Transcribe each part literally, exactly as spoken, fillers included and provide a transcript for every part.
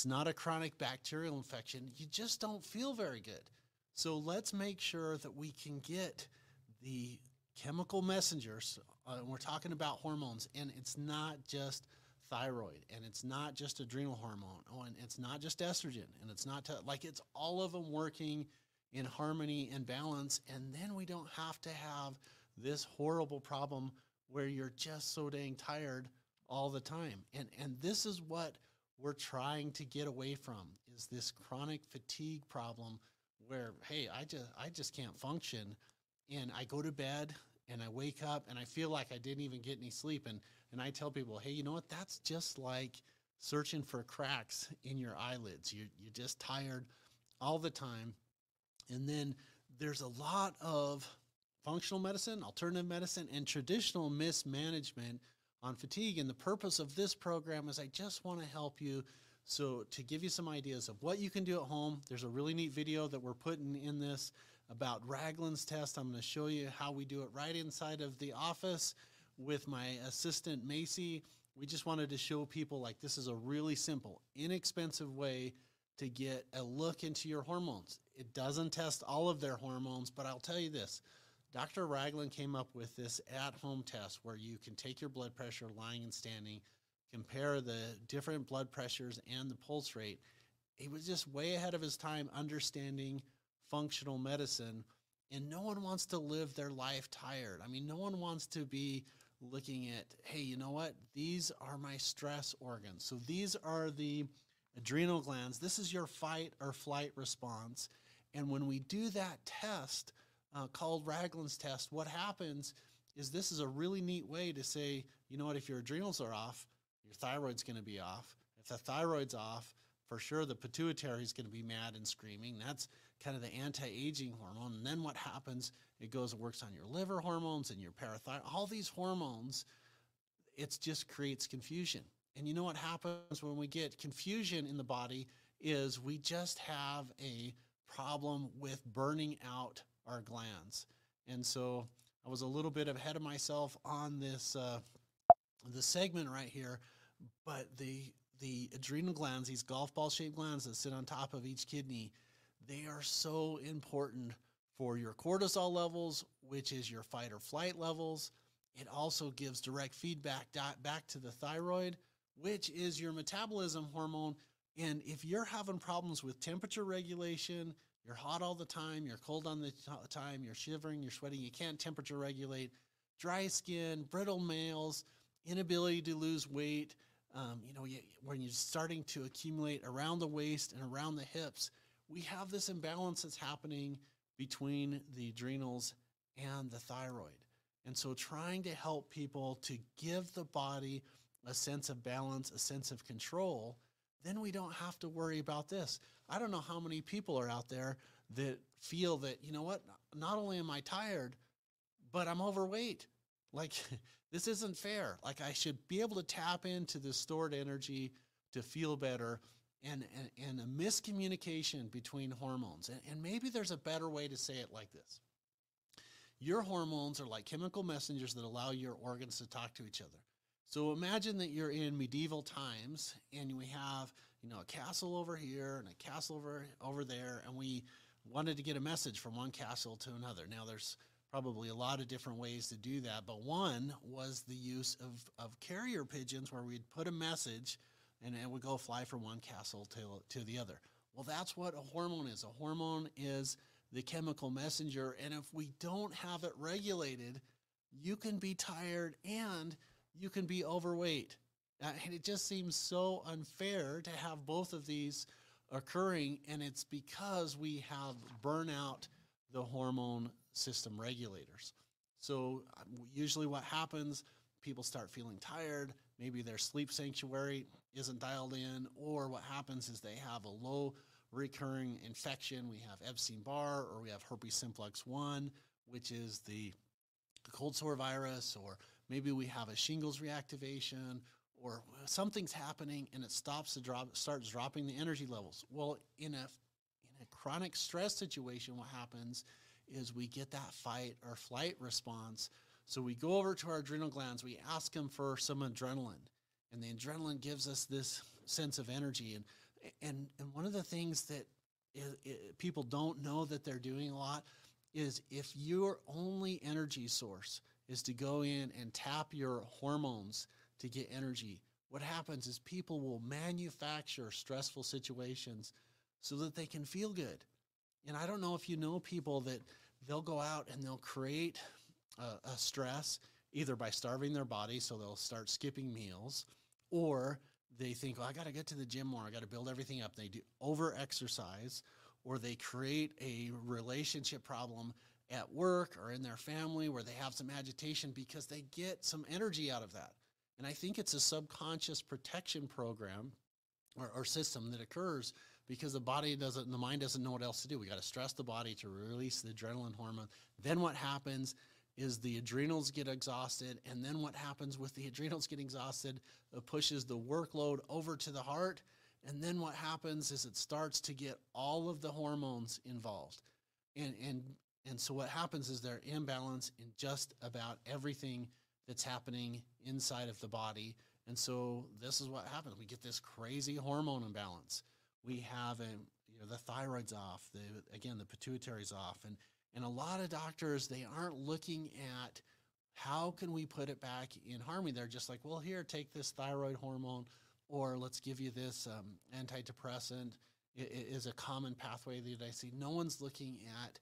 It's not a chronic bacterial infection. You just don't feel very good. So let's make sure that we can get the chemical messengers. Uh, and we're talking about hormones, and it's not just thyroid, and it's not just adrenal hormone, oh, and it's not just estrogen, and it's not like it's all of them working in harmony and balance, and then we don't have to have this horrible problem where you're just so dang tired all the time. And and this is what we're trying to get away from, is this chronic fatigue problem where, hey, I just I just can't function, and I go to bed and I wake up and I feel like I didn't even get any sleep. And, and I tell people, hey, you know what? That's just like searching for cracks in your eyelids. You're, you're just tired all the time. And then there's a lot of functional medicine, alternative medicine, and traditional mismanagement on fatigue. And the purpose of this program is I just want to help you. So to give you some ideas of what you can do at home, there's a really neat video that we're putting in this about Ragland's test. I'm going to show you how we do it right inside of the office with my assistant, Macy. We just wanted to show people like this is a really simple, inexpensive way to get a look into your hormones. It doesn't test all of their hormones, but I'll tell you this. Doctor Ragland came up with this at-home test where you can take your blood pressure lying and standing, compare the different blood pressures and the pulse rate. He was just way ahead of his time understanding functional medicine, and no one wants to live their life tired. I mean, no one wants to be looking at, hey, you know what? These are my stress organs. So these are the adrenal glands. This is your fight or flight response. And when we do that test uh, called Ragland's test, what happens is this is a really neat way to say, you know what? If your adrenals are off, your thyroid's going to be off. If the thyroid's off, for sure the pituitary is going to be mad and screaming. That's kind of the anti-aging hormone. And then what happens, it goes and works on your liver hormones and your parathyroid. All these hormones, it just creates confusion. And you know what happens when we get confusion in the body is we just have a problem with burning out our glands. And so I was a little bit ahead of myself on this uh, the segment right here, but the the adrenal glands, these golf ball shaped glands that sit on top of each kidney, they are so important for your cortisol levels, which is your fight or flight levels. It also gives direct feedback back to the thyroid, which is your metabolism hormone. And if you're having problems with temperature regulation, you're hot all the time, you're cold all the time, you're shivering, you're sweating, you can't temperature regulate, dry skin, brittle nails, inability to lose weight, um, you know, you, when you're starting to accumulate around the waist and around the hips, we have this imbalance that's happening between the adrenals and the thyroid. And so trying to help people to give the body a sense of balance, a sense of control, then we don't have to worry about this. I don't know how many people are out there that feel that, you know what, not only am I tired, but I'm overweight. Like, this isn't fair. Like, I should be able to tap into the stored energy to feel better, and, and, and a miscommunication between hormones. And, and maybe there's a better way to say it like this. Your hormones are like chemical messengers that allow your organs to talk to each other. So imagine that you're in medieval times and we have, you know, a castle over here and a castle over, over there, and we wanted to get a message from one castle to another. Now, there's probably a lot of different ways to do that, but one was the use of, of carrier pigeons, where we'd put a message and it would go fly from one castle to, to the other. Well, that's what a hormone is. A hormone is the chemical messenger, and if we don't have it regulated, you can be tired and you can be overweight. Uh, and it just seems so unfair to have both of these occurring, and it's because we have burnout the hormone system regulators. So usually what happens, people start feeling tired, maybe their sleep sanctuary isn't dialed in, or what happens is they have a low recurring infection. We have Epstein-Barr, or we have herpes simplex one, which is the cold sore virus, or maybe we have a shingles reactivation, or something's happening and it stops to drop, starts dropping the energy levels. Well, in a In a chronic stress situation, what happens is we get that fight or flight response. So we go over to our adrenal glands, we ask them for some adrenaline, and the adrenaline gives us this sense of energy. And And and one of the things that is, is people don't know that they're doing a lot is if your only energy source is to go in and tap your hormones to get energy, what happens is people will manufacture stressful situations so that they can feel good. And I don't know if you know people that they'll go out and they'll create a, a stress either by starving their body, so they'll start skipping meals, or they think, well, I got to get to the gym more. I got to build everything up. They do over-exercise, or they create a relationship problem at work or in their family where they have some agitation because they get some energy out of that. And I think it's a subconscious protection program or, or system that occurs because the body doesn't, the mind doesn't know what else to do. We got to stress the body to release the adrenaline hormone. Then what happens is the adrenals get exhausted, and then what happens with the adrenals getting exhausted uh, pushes the workload over to the heart, and then what happens is it starts to get all of the hormones involved. And and and so what happens is there's imbalance in just about everything that's happening inside of the body. And so this is what happens. We get this crazy hormone imbalance. We have a, you know, the thyroid's off, the again, the pituitary's off, and And a lot of doctors, they aren't looking at how can we put it back in harmony. They're just like, well, here, take this thyroid hormone, or let's give you this um, antidepressant. It, it is a common pathway that I see. No one's looking at,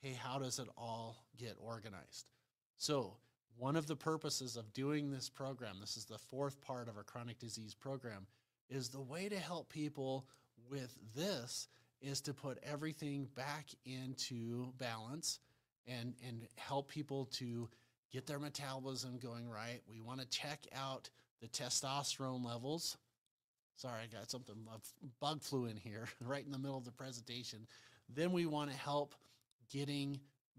hey, how does it all get organized? So one of the purposes of doing this program, this is the fourth part of our chronic disease program, is the way to help people with this is to put everything back into balance and, and help people to get their metabolism going right. We want to check out the testosterone levels. Sorry, I got something, a bug flew in here right in the middle of the presentation. Then we want to help getting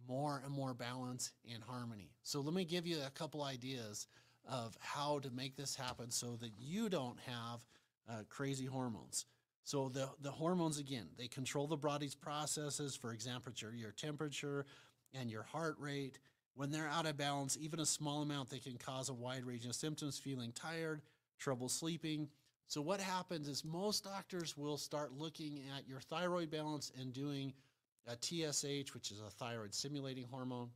more and more balance and harmony. So let me give you a couple ideas of how to make this happen so that you don't have uh, crazy hormones. So the, the hormones, again, they control the body's processes, for example, your, your temperature and your heart rate. When they're out of balance, even a small amount, they can cause a wide range of symptoms, feeling tired, trouble sleeping. So what happens is most doctors will start looking at your thyroid balance and doing a T S H, which is a thyroid stimulating hormone.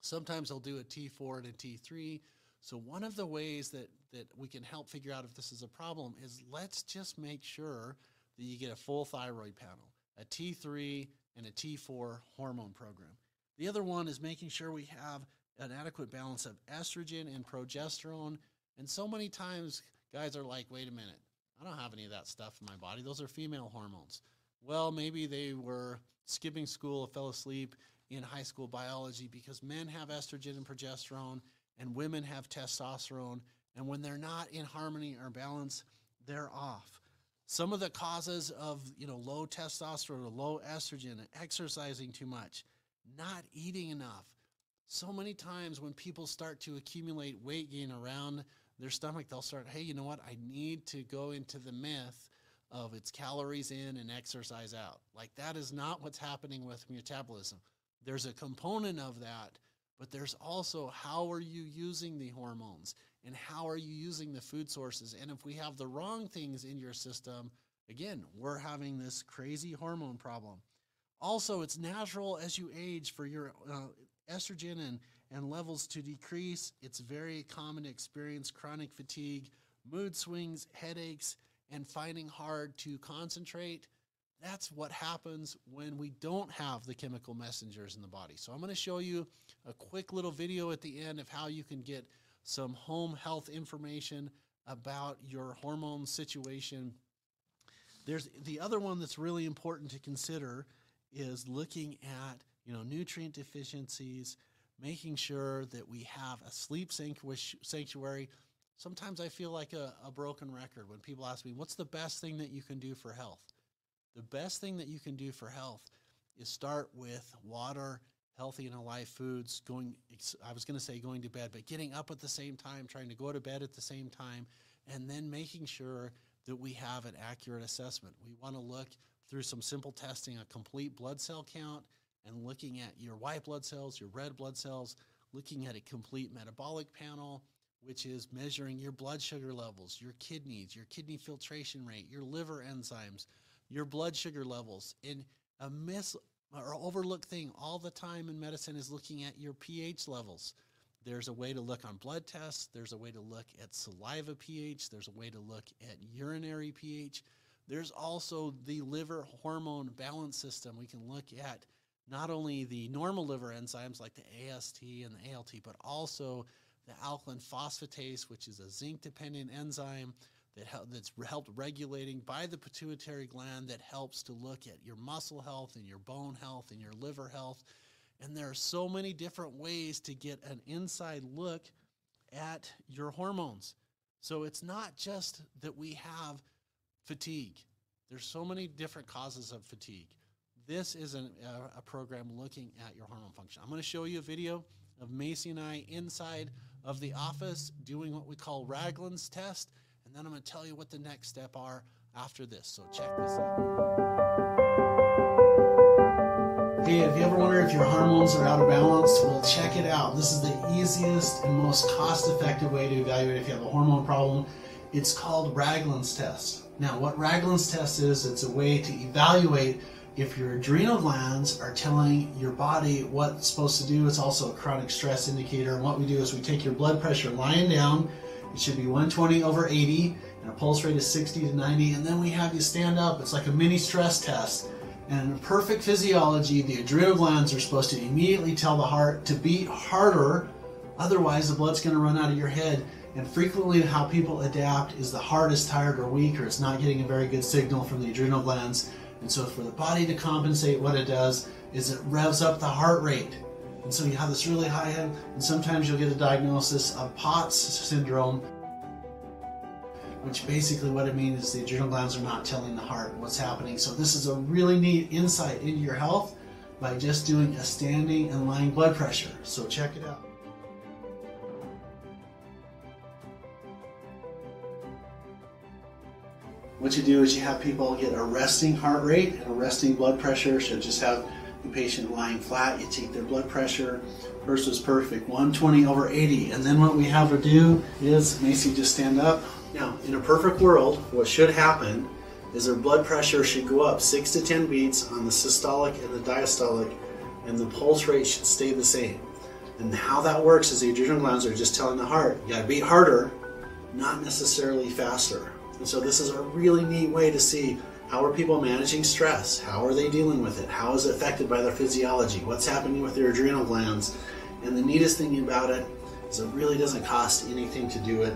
Sometimes they'll do a T four and a T three. So one of the ways that, that we can help figure out if this is a problem is let's just make sure that you get a full thyroid panel, a T three and a T four hormone program. The other one is making sure we have an adequate balance of estrogen and progesterone. And so many times guys are like, wait a minute, I don't have any of that stuff in my body. Those are female hormones. Well, maybe they were skipping school, fell asleep in high school biology, because men have estrogen and progesterone and women have testosterone. And when they're not in harmony or balance, they're off. Some of the causes of, you know, low testosterone or low estrogen, exercising too much, not eating enough. So many times when people start to accumulate weight gain around their stomach, they'll start, hey, you know what? I need to go into the myth of it's calories in and exercise out. Like, that is not what's happening with metabolism. There's a component of that, but there's also how are you using the hormones and how are you using the food sources? And if we have the wrong things in your system, again, we're having this crazy hormone problem. Also, it's natural as you age for your uh, estrogen and, and levels to decrease. It's very common to experience chronic fatigue, mood swings, headaches, and finding hard to concentrate. That's what happens when we don't have the chemical messengers in the body. So I'm going to show you a quick little video at the end of how you can get some home health information about your hormone situation. There's the other one that's really important to consider is looking at, you know, nutrient deficiencies, making sure that we have a sleep sanctuary. Sometimes I feel like a, a broken record when people ask me, what's the best thing that you can do for health? The best thing that you can do for health is start with water, healthy and alive foods, going, I was going to say going to bed, but getting up at the same time, trying to go to bed at the same time, and then making sure that we have an accurate assessment. We want to look through some simple testing, a complete blood cell count, and looking at your white blood cells, your red blood cells, looking at a complete metabolic panel. which is measuring your blood sugar levels, your kidneys, your kidney filtration rate, your liver enzymes, your blood sugar levels. And a miss or overlooked thing all the time in medicine is looking at your pH levels. There's a way to look on blood tests. There's a way to look at saliva pH. There's a way to look at urinary pH. There's also the liver hormone balance system. We can look at not only the normal liver enzymes like the A S T and the A L T, but also the alkaline phosphatase, which is a zinc-dependent enzyme that help, that's helped regulating by the pituitary gland, that helps to look at your muscle health and your bone health and your liver health. And there are so many different ways to get an inside look at your hormones. So it's not just that we have fatigue. There's so many different causes of fatigue. This is an, a, a program looking at your hormone function. I'm going to show you a video of Macy and I inside of the office doing what we call Ragland's test. And then I'm going to tell you what the next step are after this. So check this out. Hey, if you ever wonder if your hormones are out of balance, well, check it out. This is the easiest and most cost-effective way to evaluate if you have a hormone problem. It's called Ragland's test. Now, what Ragland's test is, it's a way to evaluate if your adrenal glands are telling your body what it's supposed to do. It's also a chronic stress indicator. And what we do is we take your blood pressure lying down. It should be one twenty over eighty, and a pulse rate is sixty to ninety. And then we have you stand up. It's like a mini stress test. And in perfect physiology, the adrenal glands are supposed to immediately tell the heart to beat harder. Otherwise, the blood's going to run out of your head. And frequently how people adapt is the heart is tired or weak, or it's not getting a very good signal from the adrenal glands. And so for the body to compensate, what it does is it revs up the heart rate. And so you have this really high head, and sometimes you'll get a diagnosis of POTS syndrome, which basically what it means is the adrenal glands are not telling the heart what's happening. So this is a really neat insight into your health by just doing a standing and lying blood pressure. So check it out. What you do is you have people get a resting heart rate and a resting blood pressure. So just have the patient lying flat. You take their blood pressure. First was perfect, one twenty over eighty. And then what we have her do is, Macy, just stand up. Now, in a perfect world, what should happen is her blood pressure should go up six to ten beats on the systolic and the diastolic, and the pulse rate should stay the same. And how that works is the adrenal glands are just telling the heart, you gotta beat harder, not necessarily faster. And so this is a really neat way to see how are people managing stress, how are they dealing with it, how is it affected by their physiology, what's happening with their adrenal glands. And the neatest thing about it is it really doesn't cost anything to do it.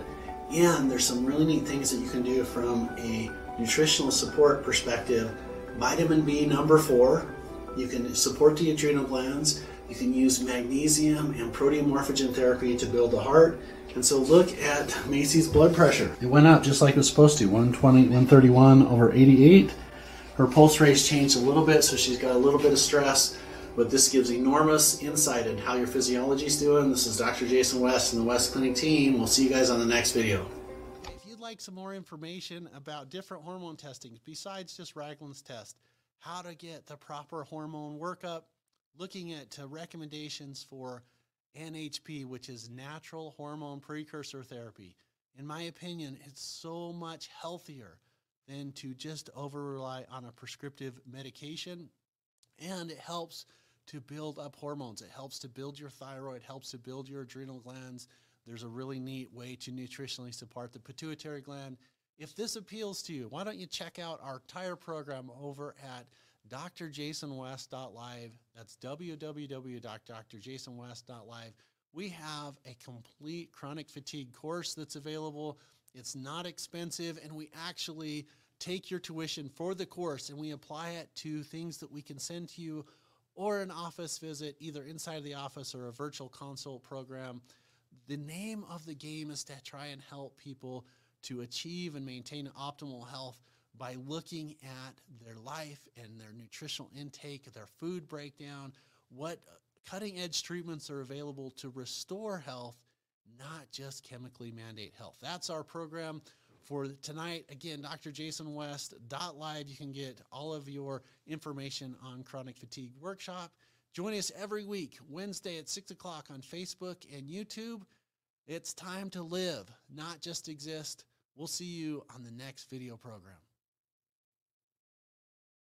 And there's some really neat things that you can do from a nutritional support perspective. Vitamin B number four, you can support the adrenal glands. You can use magnesium and proteomorphogen therapy to build the heart. And so look at Macy's blood pressure. It went up just like it was supposed to, one twenty, one thirty-one over eighty-eight. Her pulse rate's changed a little bit, so she's got a little bit of stress, but this gives enormous insight in how your physiology's doing. This is Doctor Jason West and the West Clinic team. We'll see you guys on the next video. If you'd like some more information about different hormone testings besides just Ragland's test, how to get the proper hormone workup, looking at uh, recommendations for N H P, which is natural hormone precursor therapy. In my opinion, it's so much healthier than to just over-rely on a prescriptive medication. And it helps to build up hormones. It helps to build your thyroid, helps to build your adrenal glands. There's a really neat way to nutritionally support the pituitary gland. If this appeals to you, why don't you check out our entire program over at D R jason west dot live. That's w w w dot d r jason west dot live. We have a complete chronic fatigue course that's available. It's not expensive, and we actually take your tuition for the course and we apply it to things that we can send to you or an office visit, either inside the office or a virtual consult program. The name of the game is to try and help people to achieve and maintain optimal health by looking at their life and their nutritional intake, their food breakdown, what cutting-edge treatments are available to restore health, not just chemically mandate health. That's our program for tonight. Again, D R jason west dot live. You can get all of your information on Chronic Fatigue Workshop. Join us every week, Wednesday at six o'clock on Facebook and YouTube. It's time to live, not just exist. We'll see you on the next video program.